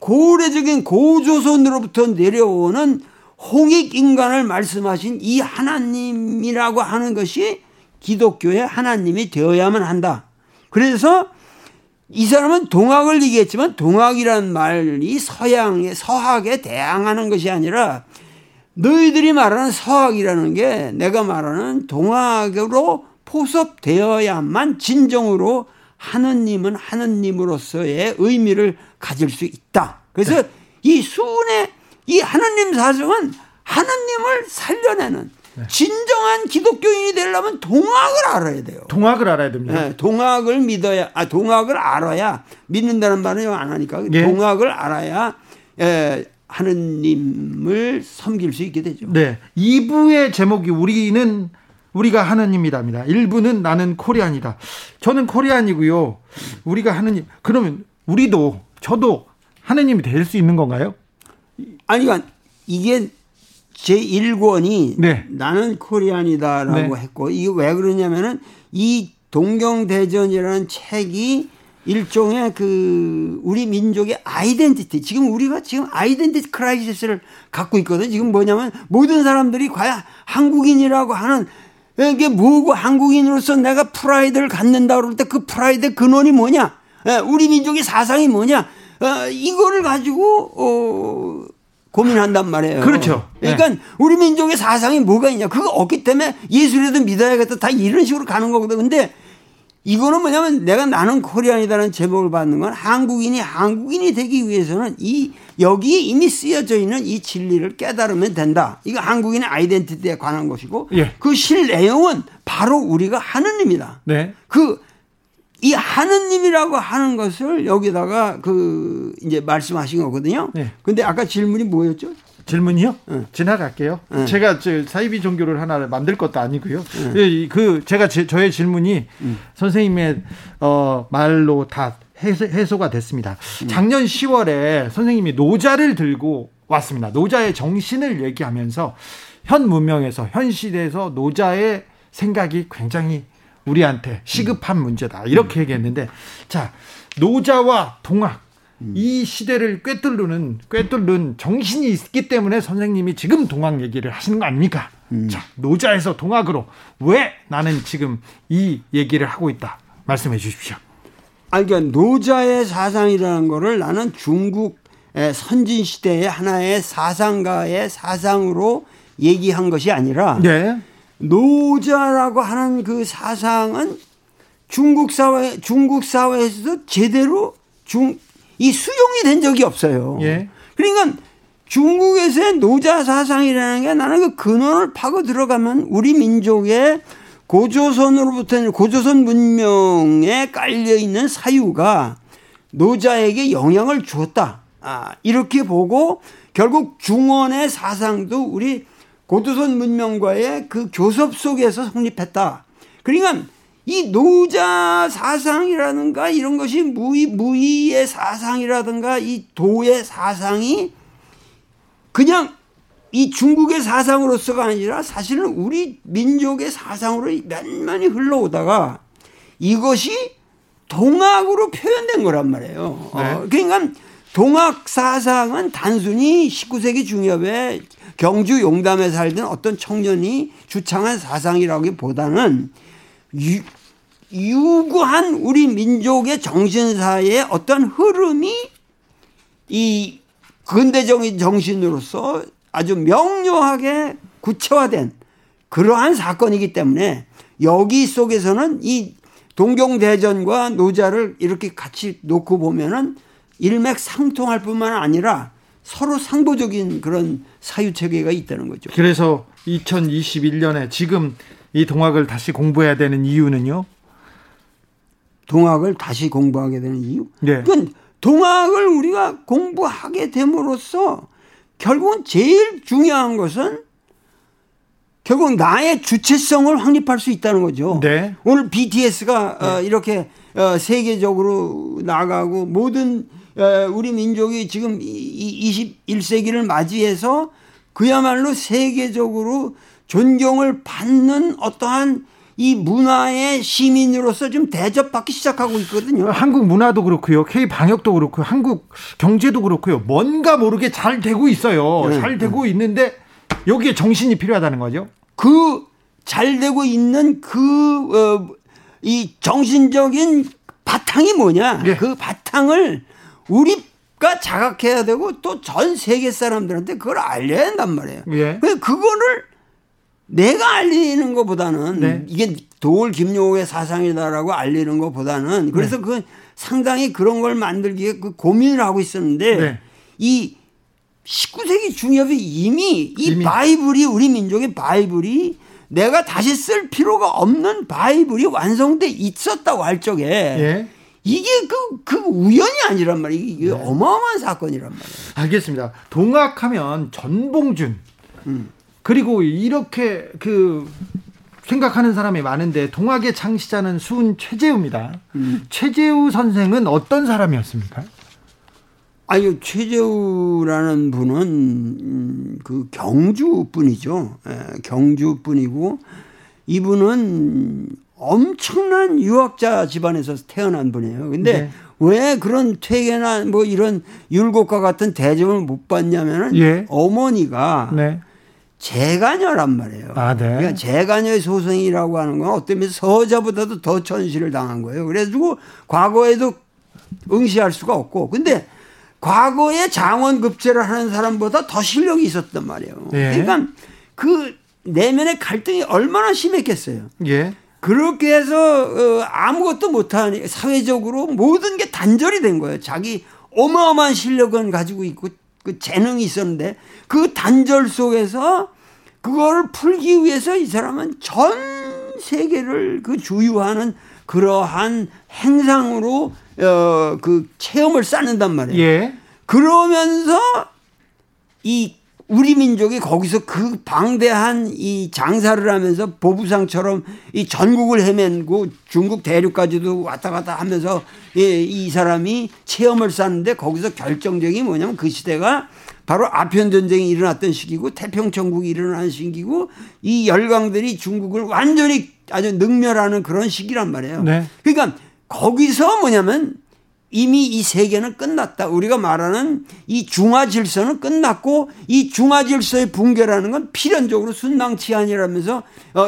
고래적인 고조선으로부터 내려오는 홍익인간을 말씀하신 이 하나님이라고 하는 것이 기독교의 하나님이 되어야만 한다. 그래서 이 사람은 동학을 얘기했지만 동학이라는 말이 서양의 서학에 대항하는 것이 아니라 너희들이 말하는 서학이라는 게 내가 말하는 동학으로 포섭되어야만 진정으로 하느님은 하느님으로서의 의미를 가질 수 있다. 그래서 네. 이 수운의 이 하느님 사상은 하느님을 살려내는 네. 진정한 기독교인이 되려면 동학을 알아야 돼요. 동학을 알아야 됩니다. 네, 동학을 믿어야, 동학을 알아야 믿는다는 말은 안 하니까 예. 동학을 알아야 하느님을 섬길 수 있게 되죠. 네, 2부의 제목이 우리가 하느님이다입니다. 1부는 나는 코리안이다. 저는 코리안이고요. 우리가 하느님. 그러면 우리도 저도 하느님이 될 수 있는 건가요? 아니, 이게 제 1권이 네. 나는 코리안이다라고 네. 했고 이게 왜 그러냐면은 이 동경대전이라는 책이 일종의 그 우리 민족의 아이덴티티 우리가 아이덴티티 크라이시스를 갖고 있거든. 지금 뭐냐면 모든 사람들이 과연 한국인이라고 하는 이게 뭐고 한국인으로서 내가 프라이드를 갖는다 그럴 때 그 프라이드의 근원이 뭐냐? 우리 민족의 사상이 뭐냐? 이거를 가지고 고민한단 말이에요. 그렇죠. 그러니까 네. 우리 민족의 사상이 뭐가 있냐. 그거 없기 때문에 예술에도 믿어야겠다. 다 이런 식으로 가는 거거든. 근데 이거는 뭐냐면 내가 나는 코리안이다라는 제목을 받는 건 한국인이 되기 위해서는 여기에 이미 쓰여져 있는 이 진리를 깨달으면 된다. 이거 한국인의 아이덴티티에 관한 것이고 예. 그 실내용은 바로 우리가 하느님이다. 네. 이 하느님이라고 하는 것을 여기다가 이제 말씀하신 거거든요. 네. 근데 아까 질문이 뭐였죠? 질문이요? 응. 지나갈게요. 응. 제가 사이비 종교를 하나 만들 것도 아니고요. 응. 저의 질문이 응. 선생님의 말로 다 해소가 됐습니다. 응. 작년 10월에 선생님이 노자를 들고 왔습니다. 노자의 정신을 얘기하면서 현 문명에서 현 시대에서 노자의 생각이 굉장히 우리한테 시급한 문제다 이렇게 얘기했는데, 자, 노자와 동학 이 시대를 꿰뚫는 정신이 있기 때문에 선생님이 지금 동학 얘기를 하시는 거 아닙니까? 자, 노자에서 동학으로 왜 나는 지금 이 얘기를 하고 있다 말씀해 주십시오. 그러니까 노자의 사상이라는 거를 나는 중국 선진 시대의 하나의 사상가의 사상으로 얘기한 것이 아니라, 네, 노자라고 하는 그 사상은 중국 사회에서도 제대로 이 수용이 된 적이 없어요. 예. 그러니까 중국에서의 노자 사상이라는 게 나는 그 근원을 파고 들어가면 우리 민족의 고조선 문명에 깔려 있는 사유가 노자에게 영향을 주었다. 이렇게 보고 결국 중원의 사상도 우리 고조선 문명과의 그 교섭 속에서 성립했다. 그러니까 이 노자 사상이라든가 이런 것이 무의의 사상이라든가 이 도의 사상이 그냥 이 중국의 사상으로서가 아니라 사실은 우리 민족의 사상으로 만만히 흘러오다가 이것이 동학으로 표현된 거란 말이에요. 네. 그러니까 동학 사상은 단순히 19세기 중엽에 경주 용담에 살던 어떤 청년이 주창한 사상이라기보다는 유구한 우리 민족의 정신사의 어떤 흐름이 이 근대적인 정신으로서 아주 명료하게 구체화된 그러한 사건이기 때문에 여기 속에서는 이 동경대전과 노자를 이렇게 같이 놓고 보면은 일맥상통할 뿐만 아니라 서로 상보적인 그런 사유체계가 있다는 거죠. 그래서 2021년에 지금 이 동학을 다시 공부해야 되는 이유는요? 동학을 다시 공부하게 되는 이유? 네. 그건 동학을 우리가 공부하게 됨으로써 결국은 제일 중요한 것은 결국 나의 주체성을 확립할 수 있다는 거죠. 네. 오늘 BTS가 네. 이렇게 세계적으로 나가고 모든 우리 민족이 지금 21세기를 맞이해서 그야말로 세계적으로 존경을 받는 어떠한 이 문화의 시민으로서 좀 대접받기 시작하고 있거든요. 한국 문화도 그렇고요, K-방역도 그렇고 한국 경제도 그렇고요. 뭔가 모르게 잘 되고 있어요. 잘 되고 있는데 여기에 정신이 필요하다는 거죠. 그 잘 되고 있는 이 정신적인 바탕이 뭐냐. 네. 그 바탕을 우리가 자각해야 되고 또 전 세계 사람들한테 그걸 알려야 한단 말이에요. 예. 그거를 내가 알리는 것보다는 네. 이게 도올 김용옥의 사상이다라고 알리는 것보다는 그래서 네. 그 상당히 그런 걸 만들기에 그 고민을 하고 있었는데 네. 이 19세기 중엽이 이미 바이블이 우리 민족의 바이블이 내가 다시 쓸 필요가 없는 바이블이 완성돼 있었다고 할 적에 예. 이게 그 우연이 아니란 말이에요. 이게 네. 어마어마한 사건이란 말이에요. 알겠습니다. 동학하면 전봉준 그리고 이렇게 생각하는 사람이 많은데 동학의 창시자는 수운 최제우입니다. 최제우 선생은 어떤 사람이었습니까? 아니, 최제우라는 분은 그 경주뿐이죠. 경주뿐이고 이분은 엄청난 유학자 집안에서 태어난 분이에요. 근데 네. 왜 그런 퇴계나 뭐 이런 율곡과 같은 대접을 못 받냐면은 예. 어머니가 네. 재가녀란 말이에요. 아, 네. 그러니까 재가녀의 소생이라고 하는 건 어떤 면에서 서자보다도 더 천시를 당한 거예요. 그래가지고 과거에도 응시할 수가 없고, 근데 과거에 장원급제를 하는 사람보다 더 실력이 있었단 말이에요. 예. 그러니까 그 내면의 갈등이 얼마나 심했겠어요. 예. 그렇게 해서 아무것도 못하니 사회적으로 모든 게 단절이 된 거예요. 자기 어마어마한 실력은 가지고 있고 그 재능이 있었는데 그 단절 속에서 그걸 풀기 위해서 이 사람은 전 세계를 그 주유하는 그러한 행상으로 그 체험을 쌓는단 말이에요. 예. 그러면서 이 우리 민족이 거기서 그 방대한 이 장사를 하면서 보부상처럼 이 전국을 헤매고 중국 대륙까지도 왔다 갔다 하면서 이 사람이 체험을 쌓는데, 거기서 결정적인 뭐냐면 그 시대가 바로 아편 전쟁이 일어났던 시기고 태평천국이 일어난 시기고 이 열강들이 중국을 완전히 아주 능멸하는 그런 시기란 말이에요. 네. 그러니까 거기서 뭐냐면 이미 이 세계는 끝났다. 우리가 말하는 이 중화 질서는 끝났고 이 중화 질서의 붕괴라는 건 필연적으로 순망치한이라면서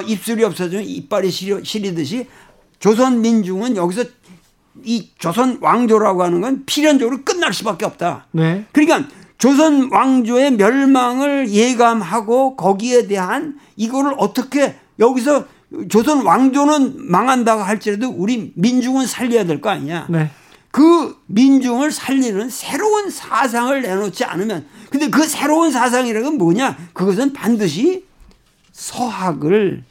입술이 없어지면 이빨이 시리듯이 조선 민중은 여기서 이 조선 왕조라고 하는 건 필연적으로 끝날 수밖에 없다. 네. 그러니까 조선 왕조의 멸망을 예감하고 거기에 대한 이거를 어떻게 여기서 조선 왕조는 망한다고 할지라도 우리 민중은 살려야 될 거 아니냐. 네. 그 민중을 살리는 새로운 사상을 내놓지 않으면, 근데 그 새로운 사상이라는 건 뭐냐? 그것은 반드시 서학을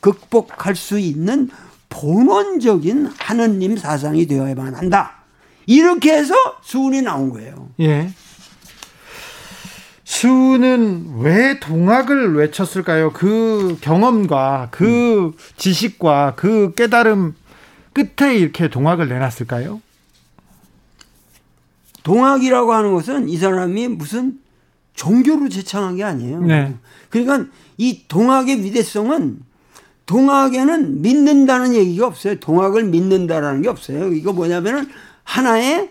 극복할 수 있는 본원적인 하느님 사상이 되어야만 한다. 이렇게 해서 수운이 나온 거예요. 예. 수운은 왜 동학을 외쳤을까요? 그 경험과 그 지식과 그 깨달음 끝에 이렇게 동학을 내놨을까요? 동학이라고 하는 것은 이 사람이 무슨 종교로 제창한 게 아니에요. 네. 그러니까 이 동학의 위대성은, 동학에는 믿는다는 얘기가 없어요. 동학을 믿는다라는 게 없어요. 이거 뭐냐면은 하나의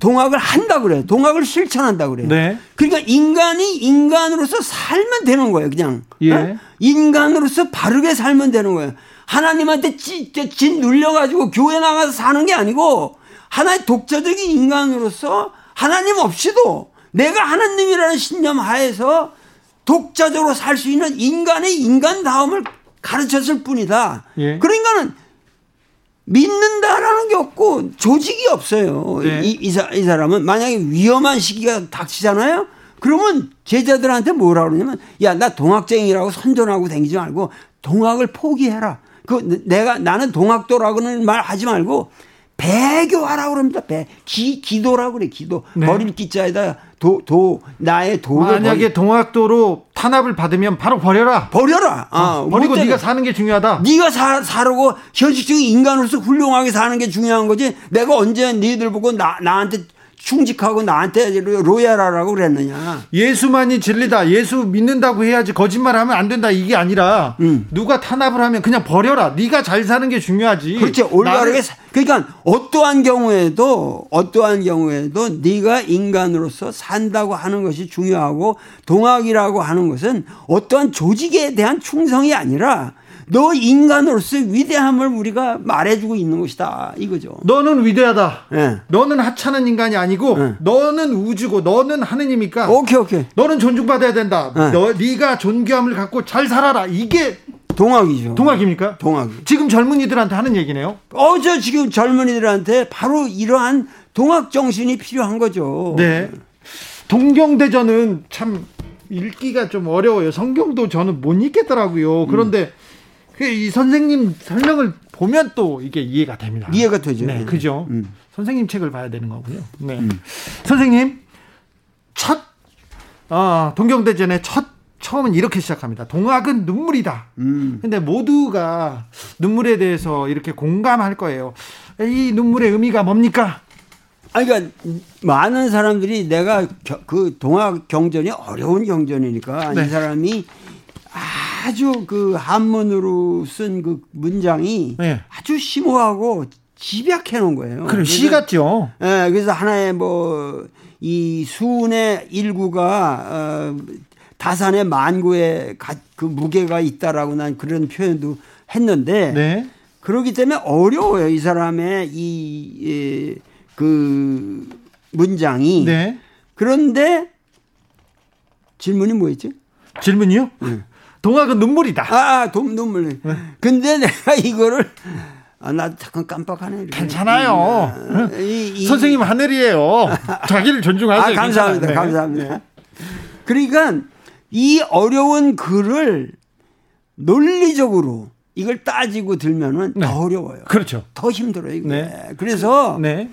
동학을 한다 그래요. 동학을 실천한다 그래요. 네. 그러니까 인간이 인간으로서 살면 되는 거예요. 그냥. 예. 어? 인간으로서 바르게 살면 되는 거예요. 하나님한테 진 눌려가지고 교회 나가서 사는 게 아니고, 하나의 독자적인 인간으로서 하나님 없이도 내가 하나님이라는 신념 하에서 독자적으로 살 수 있는 인간의 인간다움을 가르쳤을 뿐이다. 예. 그러니까는 믿는다라는 게 없고 조직이 없어요. 네. 이 사람은 만약에 위험한 시기가 닥치잖아요. 그러면 제자들한테 뭐라고 그러냐면, 야, 나 동학쟁이라고 선전하고 다니지 말고 동학을 포기해라. 나는 동학도라고는 말하지 말고 배교하라고 그럽니다. 기도라고 그래, 기도. 네. 버릴 기자에다 나의 도를. 만약에 동학도로 탄압을 받으면 바로 버려라. 버려라. 버리고 네가 사는 게 중요하다. 네가 사르고 현실적인 인간으로서 훌륭하게 사는 게 중요한 거지. 내가 언제 니들 보고 나한테 충직하고 나한테 로얄하라고 그랬느냐. 예수만이 진리다. 예수 믿는다고 해야지 거짓말하면 안 된다. 이게 아니라 누가 탄압을 하면 그냥 버려라. 네가 잘 사는 게 중요하지. 그렇지. 올바르게 그러니까 어떠한 경우에도 네가 인간으로서 산다고 하는 것이 중요하고, 동학이라고 하는 것은 어떠한 조직에 대한 충성이 아니라 너 인간으로서의 위대함을 우리가 말해주고 있는 것이다, 이거죠. 너는 위대하다. 네. 너는 하찮은 인간이 아니고, 네. 너는 우주고 너는 하느님이니까. 오케이. 너는 존중받아야 된다. 네. 네가 존귀함을 갖고 잘 살아라. 이게 동학이죠. 동학입니까? 동학. 지금 젊은이들한테 하는 얘기네요. 저 지금 젊은이들한테 바로 이러한 동학 정신이 필요한 거죠. 네. 동경대전은 참 읽기가 좀 어려워요. 성경도 저는 못 읽겠더라고요. 그런데 이 선생님 설명을 보면 또 이게 이해가 됩니다. 이해가 되죠. 네, 그죠. 선생님 책을 봐야 되는 거고요. 네. 선생님, 동경대전의 처음은 이렇게 시작합니다. 동학은 눈물이다. 근데 모두가 눈물에 대해서 이렇게 공감할 거예요. 이 눈물의 의미가 뭡니까? 그러니까 많은 사람들이 내가 그 동학 경전이 어려운 경전이니까, 네. 이 사람이 아주 그 한문으로 쓴 그 문장이, 네. 아주 심오하고 집약해 놓은 거예요. 그럼 시 같죠. 예, 그래서 하나의 이 수운의 일구가 다산의 만구에 그 무게가 있다라고 난 그런 표현도 했는데, 네. 그렇기 때문에 어려워요. 이 사람의 그 문장이. 네. 그런데 질문이 뭐였지? 질문이요? 네. 동학은 눈물이다. 눈물. 네. 근데 내가 이거를 나 잠깐 깜빡하네. 이렇게. 괜찮아요. 선생님 하늘이에요. 자기를 존중하세요. 감사합니다. 괜찮아요. 감사합니다. 네. 그러니까 이 어려운 글을 논리적으로 이걸 따지고 들면은, 네. 더 어려워요. 그렇죠. 더 힘들어요. 이거. 네. 그래서, 네.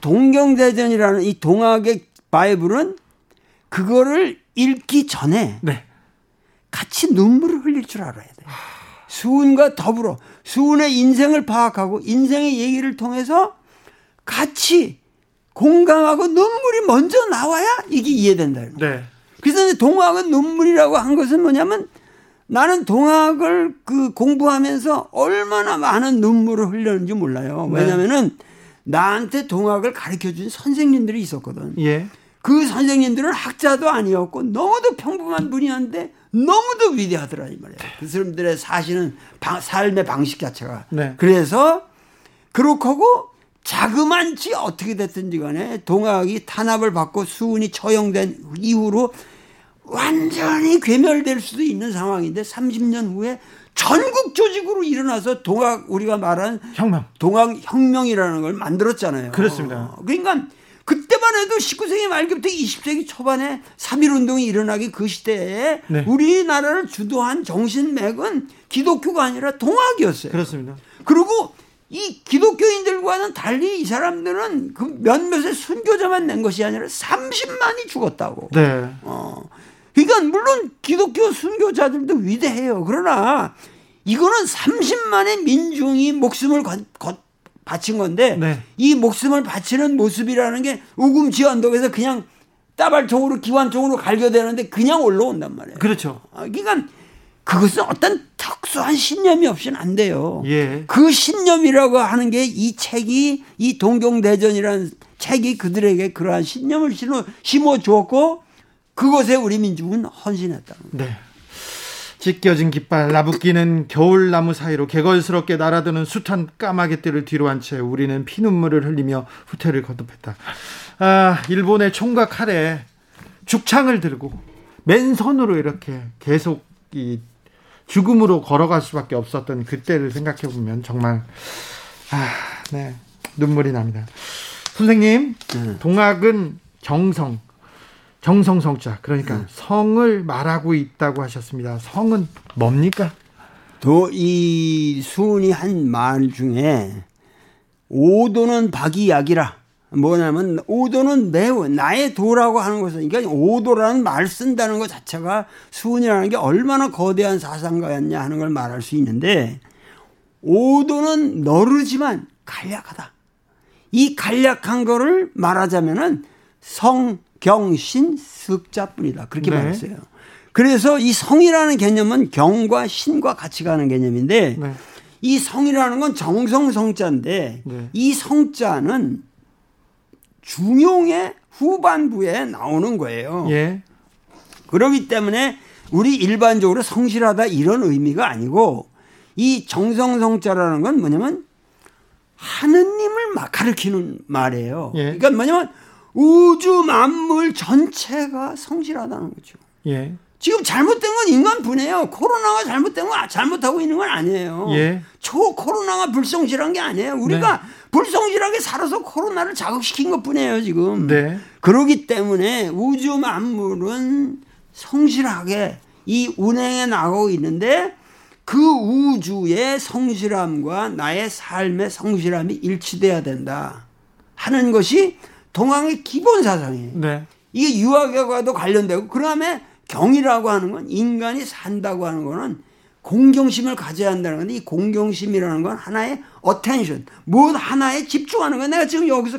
동경대전이라는 이 동학의 바이블은 그거를 읽기 전에 네. 같이 눈물을 흘릴 줄 알아야 돼요. 수운과 더불어 수운의 인생을 파악하고 인생의 얘기를 통해서 같이 공감하고 눈물이 먼저 나와야 이게 이해된다. 네. 그래서 동학은 눈물이라고 한 것은 뭐냐면 나는 동학을 그 공부하면서 얼마나 많은 눈물을 흘렸는지 몰라요. 왜냐하면은 나한테 동학을 가르쳐준 선생님들이 있었거든. 예. 그 선생님들은 학자도 아니었고 너무도 평범한 분이었는데 너무도 위대하더라 이 말이야. 그 사람들의 사실은 삶의 방식 자체가. 네. 그래서 그렇고 하고 자그만치 어떻게 됐든지 간에 동학이 탄압을 받고 수운이 처형된 이후로 완전히 괴멸될 수도 있는 상황인데 30년 후에 전국 조직으로 일어나서 동학 우리가 말한 혁명. 동학 혁명이라는 걸 만들었잖아요. 그렇습니다. 그러니까 그때만 해도 19세기 말기부터 20세기 초반에 3.1운동이 일어나기 그 시대에 네. 우리나라를 주도한 정신맥은 기독교가 아니라 동학이었어요. 그렇습니다. 그리고 이 기독교인들과는 달리 이 사람들은 그 몇몇의 순교자만 낸 것이 아니라 30만이 죽었다고. 네. 그러니까 물론 기독교 순교자들도 위대해요. 그러나 이거는 30만의 민중이 목숨을 바친 건데 네. 이 목숨을 바치는 모습이라는 게 우금치 언덕에서 그냥 따발총으로 기관총으로 갈겨대는데 그냥 올라온단 말이에요. 그렇죠. 그러니까 그것은 어떤 특수한 신념이 없이는 안 돼요. 예. 그 신념이라고 하는 게 이 책이 이 동경대전이라는 책이 그들에게 그러한 신념을 심어주었고 그것에 우리 민중은 헌신했다는 거예요. 네. 찢겨진 깃발 나부끼는 겨울나무 사이로 개걸스럽게 날아드는 숱한 까마귀들을 뒤로 한 채 우리는 피눈물을 흘리며 후퇴를 거듭했다. 아, 일본의 총과 칼에 죽창을 들고 맨손으로 이렇게 계속 이 죽음으로 걸어갈 수밖에 없었던 그때를 생각해 보면 정말 네, 눈물이 납니다. 선생님, 동학은 정성성자 그러니까 성을 말하고 있다고 하셨습니다. 성은 뭡니까? 이 수운이 한 말 중에 오도는 박이약이라 뭐냐면 오도는 매우 나의 도라고 하는 것은 그러니까 오도라는 말 쓴다는 것 자체가 수운이라는 게 얼마나 거대한 사상가였냐 하는 걸 말할 수 있는데 오도는 너르지만 간략하다. 이 간략한 거를 말하자면은 성 경신 습자뿐이다 그렇게 네. 말했어요. 그래서 이 성이라는 개념은 경과 신과 같이 가는 개념인데 네. 이 성이라는 건 정성성자인데 네. 이 성자는 중용의 후반부에 나오는 거예요. 예. 그렇기 때문에 우리 일반적으로 성실하다 이런 의미가 아니고 이 정성성자라는 건 뭐냐면 하느님을 가르치는 말이에요. 예. 그러니까 뭐냐면 우주 만물 전체가 성실하다는 거죠. 예. 지금 잘못된 건 인간분이에요. 코로나가 잘못된 건 잘못하고 있는 건 아니에요. 예. 코로나가 불성실한 게 아니에요. 우리가 네. 불성실하게 살아서 코로나를 자극시킨 것뿐이에요 지금. 네. 그러기 때문에 우주 만물은 성실하게 이 운행에 나가고 있는데 그 우주의 성실함과 나의 삶의 성실함이 일치돼야 된다 하는 것이 동학의 기본 사상이에요. 네. 이게 유학과도 관련되고 그다음에 경이라고 하는 건 인간이 산다고 하는 거는 공경심을 가져야 한다는 건데 이 공경심이라는 건 하나의 attention, 뭐 하나에 집중하는 거야. 내가 지금 여기서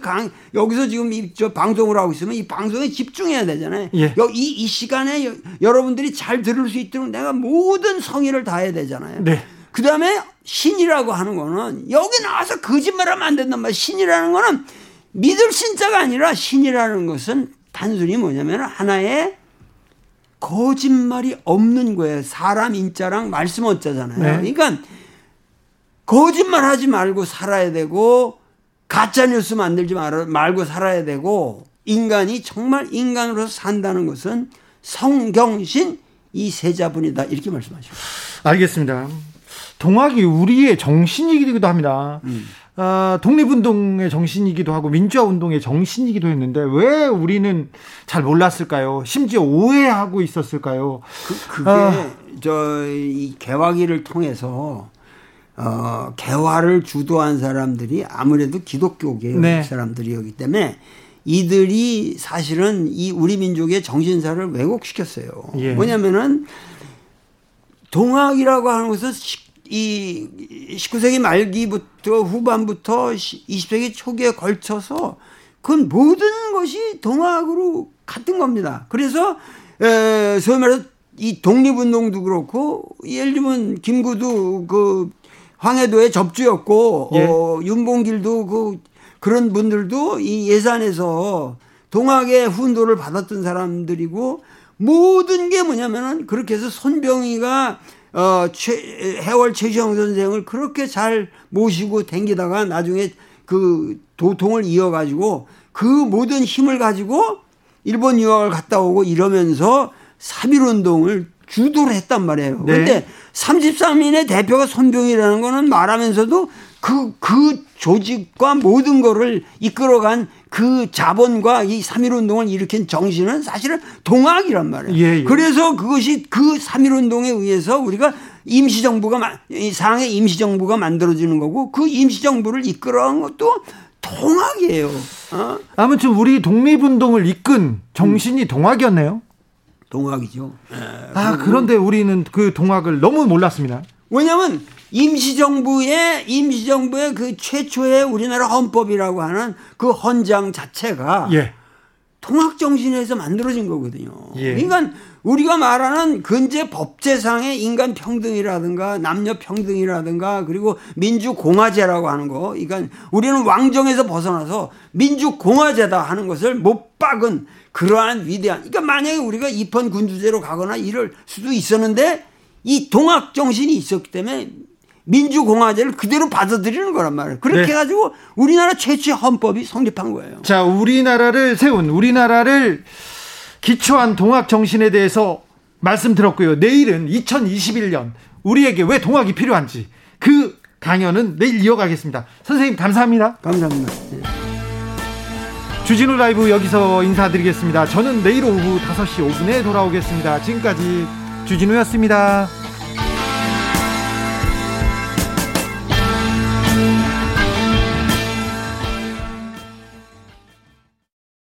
지금 저 방송을 하고 있으면 이 방송에 집중해야 되잖아요. 예. 이 시간에 여러분들이 잘 들을 수 있도록 내가 모든 성의를 다해야 되잖아요. 네. 그다음에 신이라고 하는 거는 여기 나와서 거짓말하면 안 된단 말이야. 신이라는 거는 믿을 신자가 아니라 신이라는 것은 단순히 뭐냐면 하나의 거짓말이 없는 거예요. 사람 인자랑 말씀 어쩌잖아요. 네. 그러니까 거짓말하지 말고 살아야 되고 가짜뉴스 만들지 말고 살아야 되고 인간이 정말 인간으로서 산다는 것은 성경신 이 세자분이다 이렇게 말씀하시죠. 알겠습니다. 동학이 우리의 정신이기도 합니다. 독립운동의 정신이기도 하고 민주화운동의 정신이기도 했는데 왜 우리는 잘 몰랐을까요? 심지어 오해하고 있었을까요? 이 개화기를 통해서 개화를 주도한 사람들이 아무래도 기독교계 네. 사람들이었기 때문에 이들이 사실은 이 우리 민족의 정신사를 왜곡시켰어요. 예. 뭐냐면은 동학이라고 하는 것은 이 19세기 말기부터 후반부터 20세기 초기에 걸쳐서 그 모든 것이 동학으로 같은 겁니다. 그래서 소위 말해서 이 독립운동도 그렇고 예를 들면 김구도 그 황해도의 접주였고 예. 윤봉길도 그런 분들도 이 예산에서 동학의 훈도를 받았던 사람들이고 모든 게 뭐냐면은 그렇게 해서 손병희가 해월 최지영 선생을 그렇게 잘 모시고 댕기다가 나중에 그 도통을 이어가지고 그 모든 힘을 가지고 일본 유학을 갔다 오고 이러면서 3.1운동을 주도를 했단 말이에요. 그런데 네. 33인의 대표가 손병이라는 거는 말하면서도 그 조직과 모든 거를 이끌어간 그 자본과 이 3.1운동을 일으킨 정신은 사실은 동학이란 말이에요. 예, 예. 그래서 그것이 그 3.1운동에 의해서 우리가 상해 임시정부가 만들어지는 거고 그 임시정부를 이끌어간 것도 동학이에요. 어? 아무튼 우리 독립운동을 이끈 정신이 동학이었네요. 동학이죠. 그런데 우리는 그 동학을 너무 몰랐습니다. 왜냐하면 임시정부의 그 최초의 우리나라 헌법이라고 하는 그 헌장 자체가 예. 동학 정신에서 만들어진 거거든요. 예. 그러니까 우리가 말하는 근대 법제상의 인간 평등이라든가 남녀 평등이라든가 그리고 민주공화제라고 하는 거, 그러니까 우리는 왕정에서 벗어나서 민주공화제다 하는 것을 못 박은 그러한 위대한. 그러니까 만약에 우리가 입헌 군주제로 가거나 이럴 수도 있었는데 이 동학 정신이 있었기 때문에 민주공화제를 그대로 받아들이는 거란 말이에요. 그렇게 네. 해가지고 우리나라 최초의 헌법이 성립한 거예요. 자, 우리나라를 기초한 동학 정신에 대해서 말씀드렸고요. 내일은 2021년 우리에게 왜 동학이 필요한지 그 강연은 내일 이어가겠습니다. 선생님 감사합니다. 감사합니다. 주진우 라이브 여기서 인사드리겠습니다. 저는 내일 오후 5시 5분에 돌아오겠습니다. 지금까지 주진우였습니다.